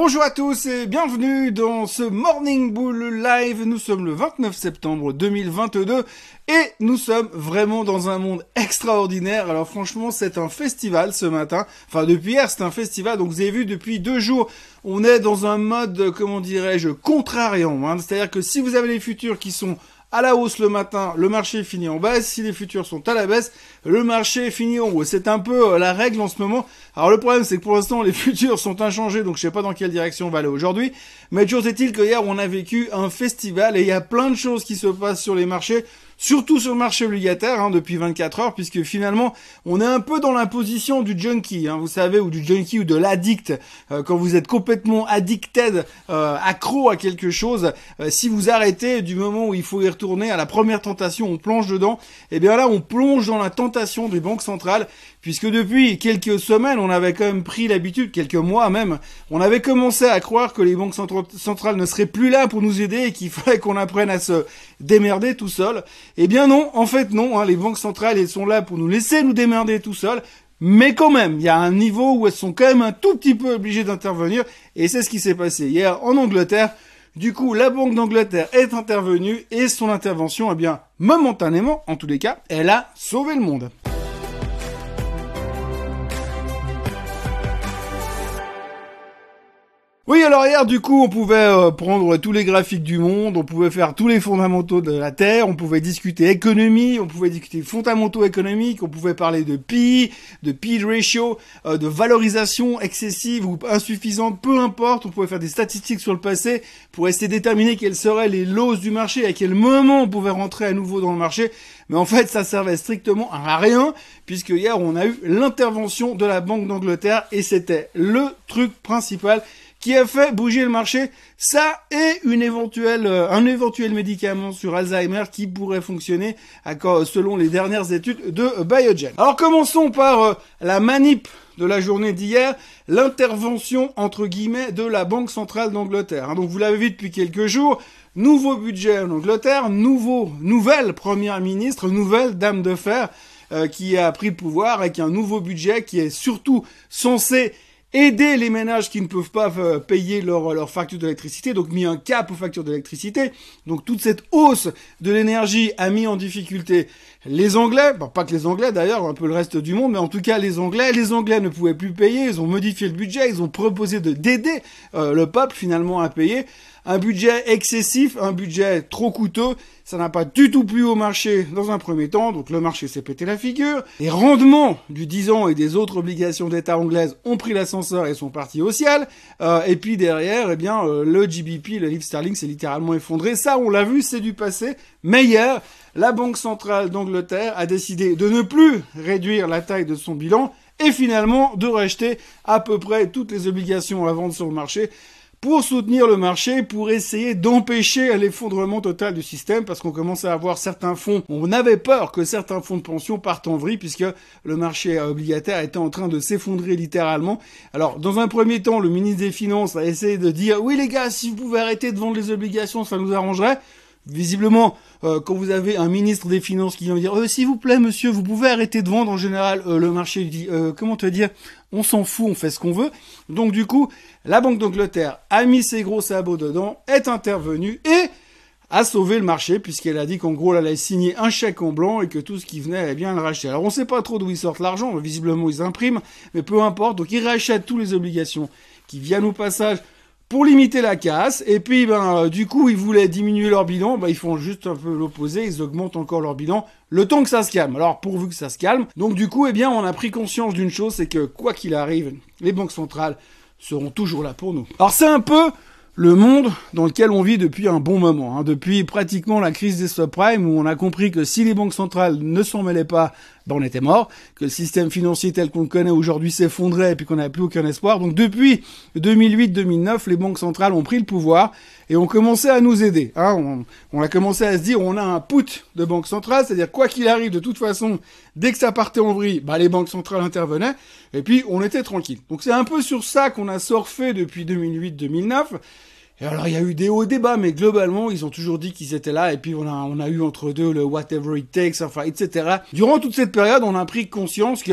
Bonjour à tous et bienvenue dans ce Morning Bull Live. Nous sommes le 29 septembre 2022 et nous sommes vraiment dans un monde extraordinaire. Alors franchement, c'est un festival ce matin. Enfin, depuis hier, c'est un festival. Donc vous avez vu, depuis 2 jours, on est dans un mode, comment dirais-je, contrariant. C'est-à-dire que si vous avez les futurs qui sont à la hausse le matin, le marché finit en baisse. Si les futurs sont à la baisse, le marché finit en haut. C'est un peu la règle en ce moment. Alors le problème, c'est que pour l'instant, les futurs sont inchangés, donc je sais pas dans quelle direction on va aller aujourd'hui. Mais toujours est-il que hier, on a vécu un festival et il y a plein de choses qui se passent sur les marchés. Surtout sur le marché obligataire, depuis 24 heures, puisque finalement, on est un peu dans la position du junkie, vous savez, ou du junkie ou de l'addict. Quand vous êtes complètement addicted, accro à quelque chose, si vous arrêtez du moment où il faut y retourner, à la première tentation, on plonge dedans. Et bien là, on plonge dans la tentation des banques centrales, puisque depuis quelques semaines, on avait quand même pris l'habitude, quelques mois même, on avait commencé à croire que les banques centrales ne seraient plus là pour nous aider et qu'il fallait qu'on apprenne à se démerder tout seul. Eh bien non, en fait non, les banques centrales, elles sont là pour nous laisser nous démerder tout seuls, mais quand même, il y a un niveau où elles sont quand même un tout petit peu obligées d'intervenir, et c'est ce qui s'est passé hier en Angleterre. Du coup, la Banque d'Angleterre est intervenue, et son intervention, eh bien, momentanément, en tous les cas, elle a sauvé le monde. Oui, alors hier, du coup, on pouvait prendre tous les graphiques du monde, on pouvait faire tous les fondamentaux de la Terre, on pouvait discuter économie, on pouvait discuter fondamentaux économiques, on pouvait parler de PE ratio, de valorisation excessive ou insuffisante, peu importe, on pouvait faire des statistiques sur le passé pour essayer de déterminer quelles seraient les losses du marché, à quel moment on pouvait rentrer à nouveau dans le marché. Mais en fait, ça servait strictement à rien, puisque hier, on a eu l'intervention de la Banque d'Angleterre et c'était le truc principal qui a fait bouger le marché. Ça et un éventuel médicament sur Alzheimer qui pourrait fonctionner selon les dernières études de Biogen. Alors commençons par la manip de la journée d'hier, l'intervention entre guillemets de la Banque centrale d'Angleterre. Donc vous l'avez vu depuis quelques jours, nouveau budget en Angleterre, nouvelle première ministre, nouvelle dame de fer qui a pris le pouvoir avec un nouveau budget qui est surtout censé aider les ménages qui ne peuvent pas payer leur facture d'électricité, donc mis un cap aux factures d'électricité. Donc toute cette hausse de l'énergie a mis en difficulté les Anglais, bon, pas que les Anglais d'ailleurs, un peu le reste du monde, mais en tout cas les Anglais ne pouvaient plus payer, ils ont modifié le budget, ils ont proposé d'aider le peuple finalement à payer. Un budget excessif, un budget trop coûteux, ça n'a pas du tout plu au marché dans un premier temps, donc le marché s'est pété la figure. Les rendements du 10 ans et des autres obligations d'État anglaises ont pris l'ascenseur et sont partis au ciel. Et puis derrière, eh bien, le GBP, le livre sterling, s'est littéralement effondré. Ça, on l'a vu, c'est du passé. Mais hier, la Banque centrale d'Angleterre a décidé de ne plus réduire la taille de son bilan et finalement de racheter à peu près toutes les obligations à vendre sur le marché, pour soutenir le marché, pour essayer d'empêcher l'effondrement total du système, parce qu'on commence à avoir certains fonds, on avait peur que certains fonds de pension partent en vrille, puisque le marché obligataire était en train de s'effondrer littéralement. Alors, dans un premier temps, le ministre des Finances a essayé de dire « Oui les gars, si vous pouvez arrêter de vendre les obligations, ça nous arrangerait ». Visiblement, quand vous avez un ministre des Finances qui vient me dire « S'il vous plaît, monsieur, vous pouvez arrêter de vendre », en général, le marché dit « Comment te dire ? On s'en fout, on fait ce qu'on veut ». Donc du coup, la Banque d'Angleterre a mis ses gros sabots dedans, est intervenue et a sauvé le marché, puisqu'elle a dit qu'en gros, elle allait signer un chèque en blanc et que tout ce qui venait, eh bien, elle rachetait. Alors on ne sait pas trop d'où ils sortent l'argent, visiblement ils impriment, mais peu importe. Donc ils rachètent toutes les obligations qui viennent au passage, pour limiter la casse, et puis du coup ils voulaient diminuer leur bilan, ils font juste un peu l'opposé, ils augmentent encore leur bilan, le temps que ça se calme. Alors pourvu que ça se calme, donc du coup on a pris conscience d'une chose, c'est que quoi qu'il arrive, les banques centrales seront toujours là pour nous. Alors c'est un peu le monde dans lequel on vit depuis un bon moment, depuis pratiquement la crise des subprimes, où on a compris que si les banques centrales ne s'en mêlaient pas, on était mort, que le système financier tel qu'on le connaît aujourd'hui s'effondrait et puis qu'on n'avait plus aucun espoir. Donc depuis 2008-2009, les banques centrales ont pris le pouvoir et ont commencé à nous aider. On a commencé à se dire, on a un put de banque centrale, c'est-à-dire quoi qu'il arrive, de toute façon, dès que ça partait en vrille, les banques centrales intervenaient et puis on était tranquille. Donc c'est un peu sur ça qu'on a surfé depuis 2008-2009. Et alors, il y a eu des hauts débats, mais globalement, ils ont toujours dit qu'ils étaient là, et puis on a eu entre deux le whatever it takes, enfin, etc. Durant toute cette période, on a pris conscience que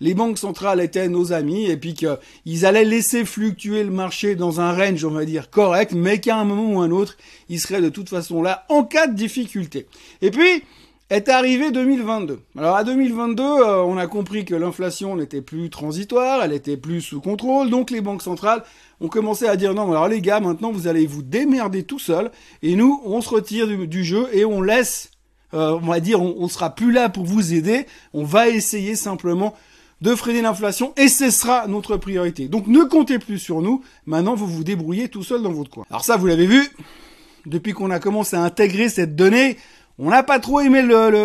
les banques centrales étaient nos amis, et puis qu'ils allaient laisser fluctuer le marché dans un range, on va dire, correct, mais qu'à un moment ou un autre, ils seraient de toute façon là, en cas de difficulté. Et puis est arrivé 2022. Alors à 2022, on a compris que l'inflation n'était plus transitoire, elle était plus sous contrôle, donc les banques centrales ont commencé à dire non, alors les gars, maintenant vous allez vous démerder tout seul, et nous, on se retire du jeu et on laisse, on va dire, on sera plus là pour vous aider, on va essayer simplement de freiner l'inflation, et ce sera notre priorité. Donc ne comptez plus sur nous, maintenant vous vous débrouillez tout seul dans votre coin. Alors ça, vous l'avez vu, depuis qu'on a commencé à intégrer cette donnée, on n'a pas trop aimé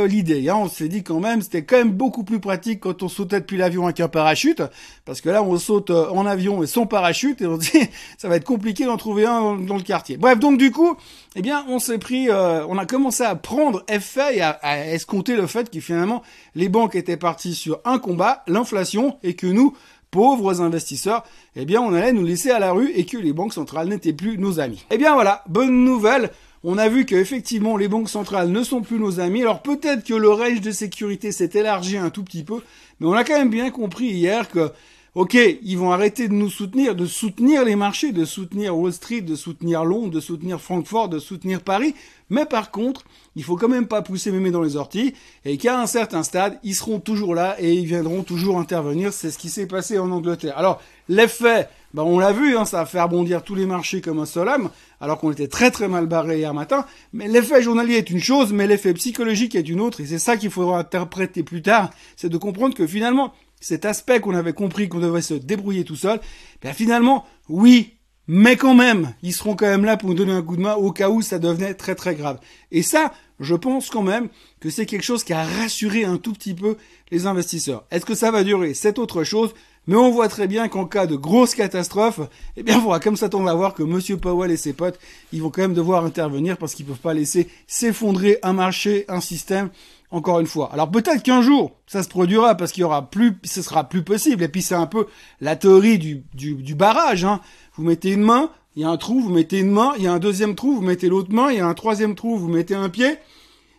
l'idée, hein. On s'est dit quand même, c'était quand même beaucoup plus pratique quand on sautait depuis l'avion avec un parachute, parce que là, on saute en avion et sans parachute, et on se dit, ça va être compliqué d'en trouver un dans le quartier. Bref, donc du coup, eh bien, on s'est pris, on a commencé à prendre effet et à escompter le fait que finalement, les banques étaient parties sur un combat, l'inflation, et que nous, pauvres investisseurs, eh bien, on allait nous laisser à la rue et que les banques centrales n'étaient plus nos amis. Eh bien voilà, bonne nouvelle. On a vu qu'effectivement, les banques centrales ne sont plus nos amis. Alors peut-être que le range de sécurité s'est élargi un tout petit peu, mais on a quand même bien compris hier que, ok, ils vont arrêter de nous soutenir, de soutenir les marchés, de soutenir Wall Street, de soutenir Londres, de soutenir Francfort, de soutenir Paris. Mais par contre, il faut quand même pas pousser mémé dans les orties, et qu'à un certain stade, ils seront toujours là et ils viendront toujours intervenir. C'est ce qui s'est passé en Angleterre. Alors l'effet, on l'a vu, hein, ça a fait rebondir tous les marchés comme un seul homme, alors qu'on était très très mal barré hier matin. Mais l'effet journalier est une chose, mais l'effet psychologique est une autre, et c'est ça qu'il faudra interpréter plus tard, c'est de comprendre que finalement, cet aspect qu'on avait compris qu'on devait se débrouiller tout seul, bien finalement, oui, mais quand même, ils seront quand même là pour nous donner un coup de main au cas où ça devenait très très grave. Et ça, je pense quand même que c'est quelque chose qui a rassuré un tout petit peu les investisseurs. Est-ce que ça va durer? C'est autre chose. Mais on voit très bien qu'en cas de grosse catastrophe, eh bien voilà, comme ça tombe à voir que Monsieur Powell et ses potes, ils vont quand même devoir intervenir parce qu'ils peuvent pas laisser s'effondrer un marché, un système, encore une fois. Alors peut-être qu'un jour, ça se produira parce qu'il y aura plus, ce sera plus possible. Et puis c'est un peu la théorie du barrage, hein. Vous mettez une main, il y a un trou, vous mettez une main, il y a un deuxième trou, vous mettez l'autre main, il y a un troisième trou, vous mettez un pied.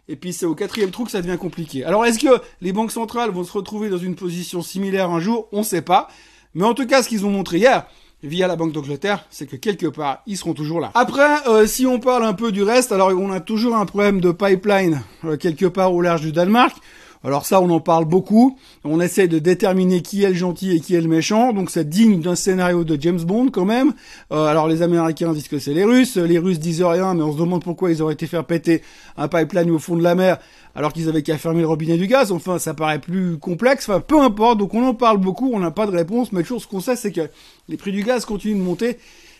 Et puis c'est au quatrième trou que ça devient compliqué. Alors est-ce que les banques centrales vont se retrouver dans une position similaire un jour? On ne sait pas. Mais en tout cas, ce qu'ils ont montré hier, via la Banque d'Angleterre, c'est que quelque part, ils seront toujours là. Après, si on parle un peu du reste, alors on a toujours un problème de pipeline quelque part au large du Danemark. Alors ça, on en parle beaucoup. On essaie de déterminer qui est le gentil et qui est le méchant. Donc c'est digne d'un scénario de James Bond quand même. Alors les Américains disent que c'est les Russes. Les Russes disent rien, mais on se demande pourquoi ils auraient été faire péter un pipeline au fond de la mer alors qu'ils avaient qu'à fermer le robinet du gaz. Enfin, ça paraît plus complexe. Enfin, peu importe. Donc on en parle beaucoup. On n'a pas de réponse. Mais toujours, ce qu'on sait, c'est que les prix du gaz continuent de monter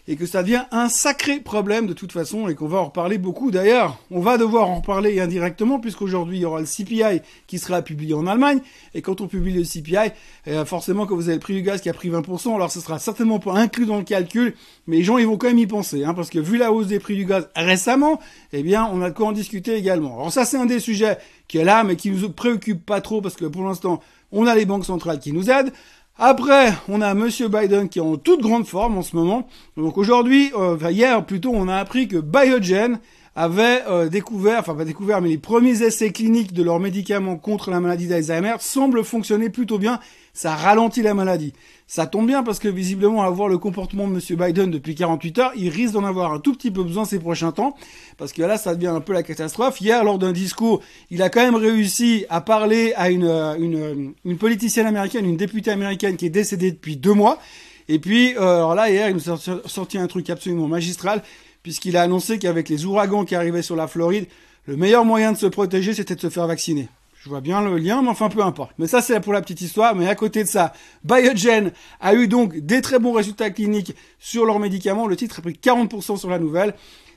et que ça devient un sacré problème de toute façon, et qu'on va en reparler beaucoup. D'ailleurs, on va devoir en reparler indirectement, puisqu'aujourd'hui, il y aura le CPI qui sera publié en Allemagne, et quand on publie le CPI, forcément, quand vous avez le prix du gaz qui a pris 20%, alors ce sera certainement pas inclus dans le calcul, mais les gens, ils vont quand même y penser, hein, parce que vu la hausse des prix du gaz récemment, eh bien, on a de quoi en discuter également. Alors ça, c'est un des sujets qui est là, mais qui nous préoccupe pas trop, parce que pour l'instant, on a les banques centrales qui nous aident. Après, on a Monsieur Biden qui est en toute grande forme en ce moment. Donc aujourd'hui, hier plutôt, on a appris que Biogen avait découvert, mais les premiers essais cliniques de leurs médicaments contre la maladie d'Alzheimer semblent fonctionner plutôt bien. Ça ralentit la maladie. Ça tombe bien parce que visiblement, à voir le comportement de Monsieur Biden depuis 48 heures, il risque d'en avoir un tout petit peu besoin ces prochains temps, parce que là, ça devient un peu la catastrophe. Hier, lors d'un discours, il a quand même réussi à parler à une politicienne américaine, une députée américaine qui est décédée depuis 2 mois. Et puis, alors là, hier, il nous a sorti un truc absolument magistral, puisqu'il a annoncé qu'avec les ouragans qui arrivaient sur la Floride, le meilleur moyen de se protéger, c'était de se faire vacciner. Je vois bien le lien, mais enfin, peu importe. Mais ça, c'est pour la petite histoire. Mais à côté de ça, Biogen a eu donc des très bons résultats cliniques sur leurs médicaments. Le titre a pris 40% sur la nouvelle.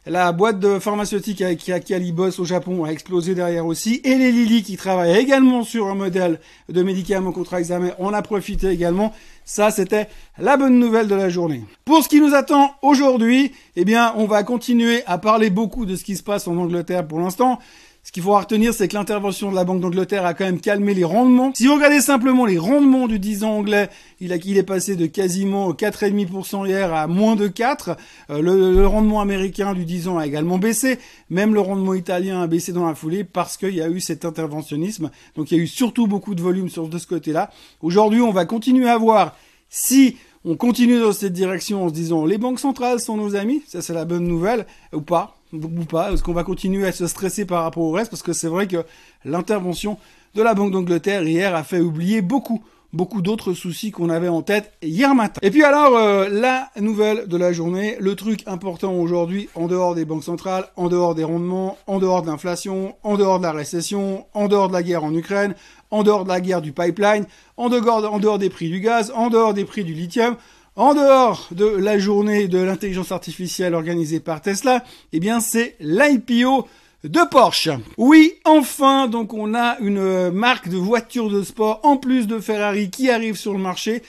La boîte de pharmaceutique avec Calibos au Japon a explosé derrière aussi. Et les Lilly, qui travaillent également sur un modèle de médicament contre Alzheimer, en a profité également. Ça, c'était la bonne nouvelle de la journée. Pour ce qui nous attend aujourd'hui, eh bien, on va continuer à parler beaucoup de ce qui se passe en Angleterre pour l'instant. Ce qu'il faut retenir, c'est que l'intervention de la Banque d'Angleterre a quand même calmé les rendements. Si vous regardez simplement les rendements du 10 ans anglais, il est passé de quasiment 4,5% hier à moins de 4. Le rendement américain du 10 ans a également baissé. Même le rendement italien a baissé dans la foulée parce qu'il y a eu cet interventionnisme. Donc il y a eu surtout beaucoup de volume sur de ce côté-là. Aujourd'hui, on va continuer à voir si on continue dans cette direction en se disant les banques centrales sont nos amis, ça c'est la bonne nouvelle, ou pas, est-ce qu'on va continuer à se stresser par rapport au reste, parce que c'est vrai que l'intervention de la Banque d'Angleterre hier a fait oublier beaucoup d'autres soucis qu'on avait en tête hier matin. Et puis alors, la nouvelle de la journée, le truc important aujourd'hui, en dehors des banques centrales, en dehors des rendements, en dehors de l'inflation, en dehors de la récession, en dehors de la guerre en Ukraine, en dehors de la guerre du pipeline, en dehors des prix du gaz, en dehors des prix du lithium, en dehors de la journée de l'intelligence artificielle organisée par Tesla, eh bien c'est l'IPO de Porsche. Oui, enfin, donc on a une marque de voitures de sport en plus de Ferrari qui arrive sur le marché.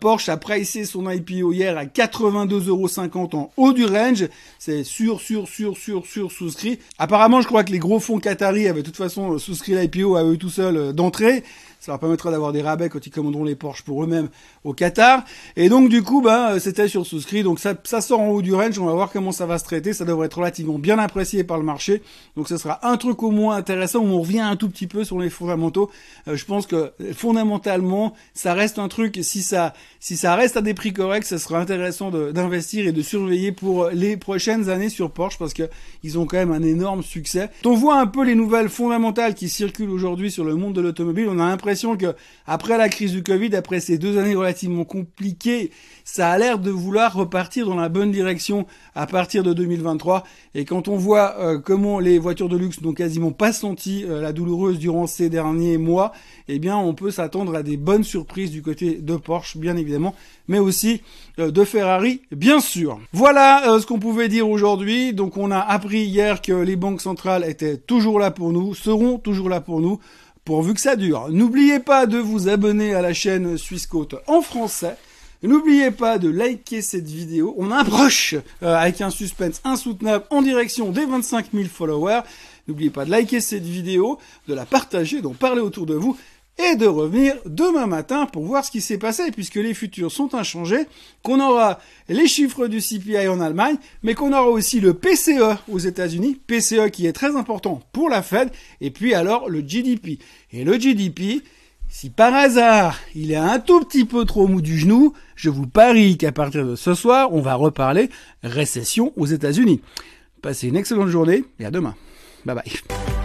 Porsche a pricé son IPO hier à 82,50 € en haut du range. C'est sûr souscrit. Apparemment, je crois que les gros fonds qataris avaient de toute façon souscrit l'IPO à eux tout seuls d'entrée. Ça leur permettra d'avoir des rabais quand ils commanderont les Porsche pour eux-mêmes au Qatar. Et donc, du coup, c'était sursouscrit. Donc, ça sort en haut du range. On va voir comment ça va se traiter. Ça devrait être relativement bien apprécié par le marché. Donc, ça sera un truc au moins intéressant où on revient un tout petit peu sur les fondamentaux. Je pense que, fondamentalement, ça reste un truc. Si ça reste à des prix corrects, ça sera intéressant d'investir et de surveiller pour les prochaines années sur Porsche parce que ils ont quand même un énorme succès. On voit un peu les nouvelles fondamentales qui circulent aujourd'hui sur le monde de l'automobile. On a l'impression que après la crise du Covid, après ces 2 années relativement compliquées, ça a l'air de vouloir repartir dans la bonne direction à partir de 2023. Et quand on voit comment les voitures de luxe n'ont quasiment pas senti la douloureuse durant ces derniers mois, eh bien on peut s'attendre à des bonnes surprises du côté de Porsche, bien évidemment, mais aussi de Ferrari, bien sûr. Voilà ce qu'on pouvait dire aujourd'hui. Donc on a appris hier que les banques centrales étaient toujours là pour nous, seront toujours là pour nous, pourvu que ça dure. N'oubliez pas de vous abonner à la chaîne Swisscote en français. N'oubliez pas de liker cette vidéo. On approche avec un suspense insoutenable en direction des 25 000 followers. N'oubliez pas de liker cette vidéo, de la partager, d'en parler autour de vous et de revenir demain matin pour voir ce qui s'est passé puisque les futurs sont inchangés, qu'on aura les chiffres du CPI en Allemagne, mais qu'on aura aussi le PCE aux États-Unis, PCE qui est très important pour la Fed, et puis alors le GDP. Et le GDP, si par hasard il est un tout petit peu trop mou du genou, je vous parie qu'à partir de ce soir, on va reparler récession aux États-Unis. Passez une excellente journée et à demain. Bye bye.